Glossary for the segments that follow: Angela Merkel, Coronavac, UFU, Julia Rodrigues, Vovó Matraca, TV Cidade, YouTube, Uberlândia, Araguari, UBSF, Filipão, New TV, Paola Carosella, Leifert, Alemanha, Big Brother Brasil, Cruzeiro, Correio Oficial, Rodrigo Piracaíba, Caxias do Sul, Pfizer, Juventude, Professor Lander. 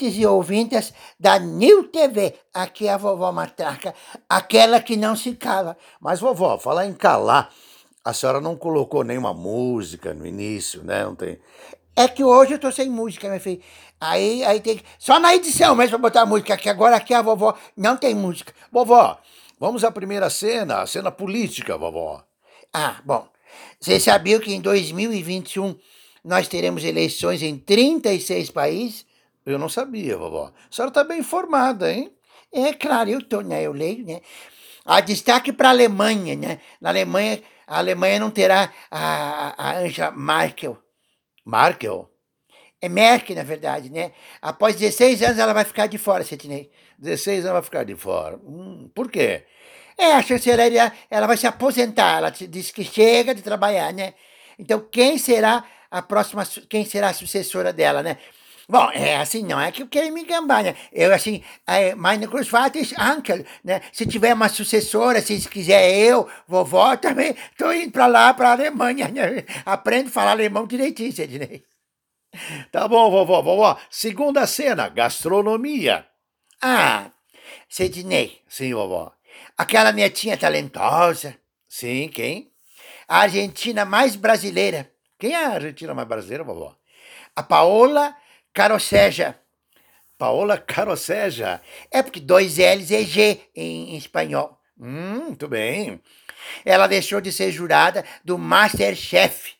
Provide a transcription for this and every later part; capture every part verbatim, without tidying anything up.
E ouvintes da New T V, aqui é a Vovó Matraca, aquela que não se cala. Mas vovó, falar em calar, a senhora não colocou nenhuma música no início, né? Não tem. É que hoje eu tô sem música, meu filho. Aí, aí tem que... Só na edição mesmo pra botar música, que agora aqui a vovó não tem música. Vovó, vamos à primeira cena, a cena política, vovó. Ah, bom, você sabia que em dois mil e vinte e um nós teremos eleições em trinta e seis países? Eu não sabia, vovó. A senhora está bem informada, hein? É, claro, eu estou, né? Eu leio, né? Há destaque para a Alemanha, né? Na Alemanha, a Alemanha não terá a, a Angela Merkel. Merkel? É Merkel, na verdade, né? Após dezesseis anos, ela vai ficar de fora, Cetinei. dezesseis anos ela vai ficar de fora. Hum, por quê? É, a chanceleira, ela vai se aposentar. Ela disse que chega de trabalhar, né? Então, quem será a próxima... Quem será a sucessora dela, né? Bom, é assim, não é que eu quero me engambar, né? Eu, assim, é, meine Großvaters Onkel, né? Se tiver uma sucessora, se quiser eu, vovó, também tô indo pra lá, pra Alemanha, né? Aprendo a falar alemão direitinho, Sidney. Tá bom, vovó, vovó. Segunda cena, gastronomia. Ah, Sidney. Sim, vovó. Aquela netinha talentosa. Sim, quem? A Argentina mais brasileira. Quem é a Argentina mais brasileira, vovó? A Paola... Carosella. Paola Carosella. É porque dois L's é G em, em espanhol. Hum, muito bem. Ela deixou de ser jurada do MasterChef.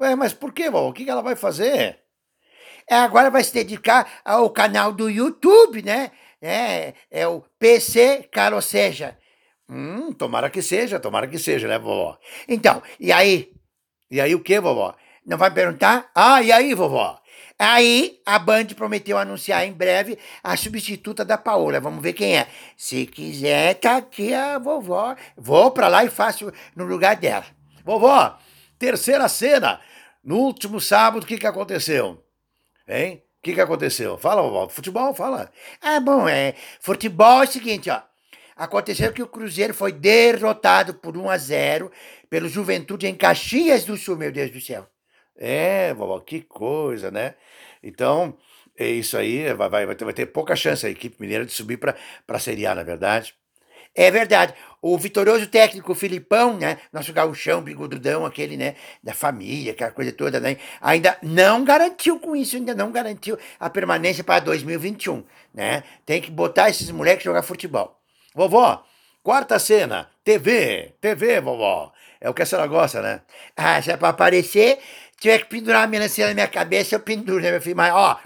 Ué, mas por quê, vó? O que ela vai fazer? Ela agora vai se dedicar ao canal do YouTube, né? É, é o P C Carosella. Hum, tomara que seja, tomara que seja, né, vovó? Então, e aí? E aí o quê, vovó? Não vai perguntar? Ah, e aí, vovó? Aí, a Band prometeu anunciar em breve a substituta da Paola. Vamos ver quem é. Se quiser, tá aqui a vovó. Vou pra lá e faço no lugar dela. Vovó, terceira cena. No último sábado, o que que aconteceu? Hein? O que que aconteceu? Fala, vovó. Futebol, fala. Ah, bom, é... Futebol é o seguinte, ó. Aconteceu que o Cruzeiro foi derrotado por um a zero pelo Juventude em Caxias do Sul, meu Deus do céu. É, vovó, que coisa, né? Então, é isso aí, vai, vai, vai, ter, vai ter pouca chance a equipe mineira de subir para a Série A, na verdade. É verdade. O vitorioso técnico Filipão, né? Nosso gauchão, bigodudão, aquele, né? Da família, aquela coisa toda, né? Ainda não garantiu com isso, ainda não garantiu a permanência para dois mil e vinte e um, né? Tem que botar esses moleques jogar futebol. Vovó, quarta cena, T V, T V, vovó. É o que a senhora gosta, né? Ah, já para aparecer... Se tiver que pendurar a melancia na minha cabeça, eu penduro, né, meu filho? Mas, ó,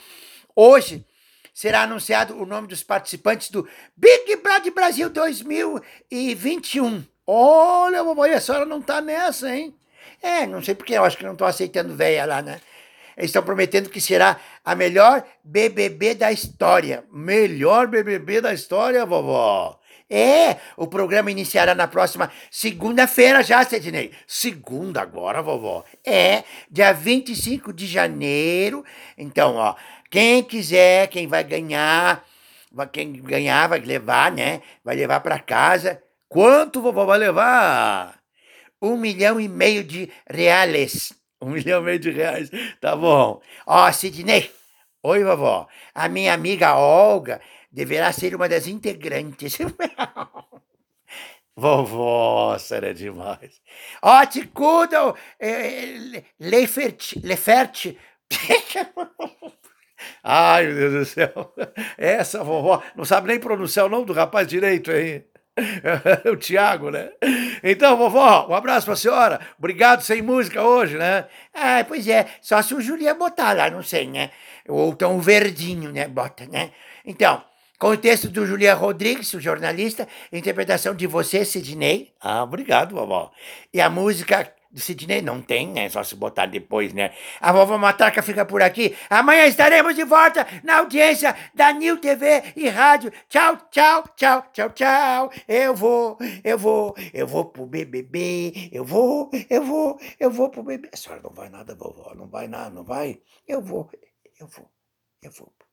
hoje será anunciado o nome dos participantes do Big Brother Brasil dois mil e vinte e um. Olha, vovó, e a senhora não tá nessa, hein? É, não sei porque, eu acho que não tô aceitando véia lá, né? Eles estão prometendo que será a melhor B B B da história. Melhor B B B da história, vovó. É, o programa iniciará na próxima segunda-feira já, Sidney. Segunda agora, vovó. É, dia vinte e cinco de janeiro. Então, ó, quem quiser, quem vai ganhar, quem ganhar vai levar, né? Vai levar pra casa. Quanto, vovó, vai levar? Um milhão e meio de reais. Um milhão e meio de reais, tá bom. Ó, Sidney. Oi, vovó. A minha amiga Olga... deverá ser uma das integrantes. Vovó, será demais. Ó, oh, te cuidam, eh, Leifert, Leifert. Ai, meu Deus do céu. Essa vovó não sabe nem pronunciar o nome do rapaz direito aí. O Thiago, né? Então, vovó, um abraço pra senhora. Obrigado, sem música hoje, né? Ah, pois é. Só se o Julia botar lá, não sei, né? Ou então o Verdinho, né? Bota, né? Então... com o texto do Julia Rodrigues, o jornalista, interpretação de você, Sidney. Ah, obrigado, vovó. E a música do Sidney não tem, né? Só se botar depois, né? A vovó Matraca fica por aqui. Amanhã estaremos de volta na audiência da New T V e rádio. Tchau, tchau, tchau, tchau, tchau. Eu vou, eu vou, eu vou pro B B B. Eu vou, eu vou, eu vou pro B B B. A senhora não vai nada, vovó. Não vai nada, não vai? Eu vou, eu vou, eu vou.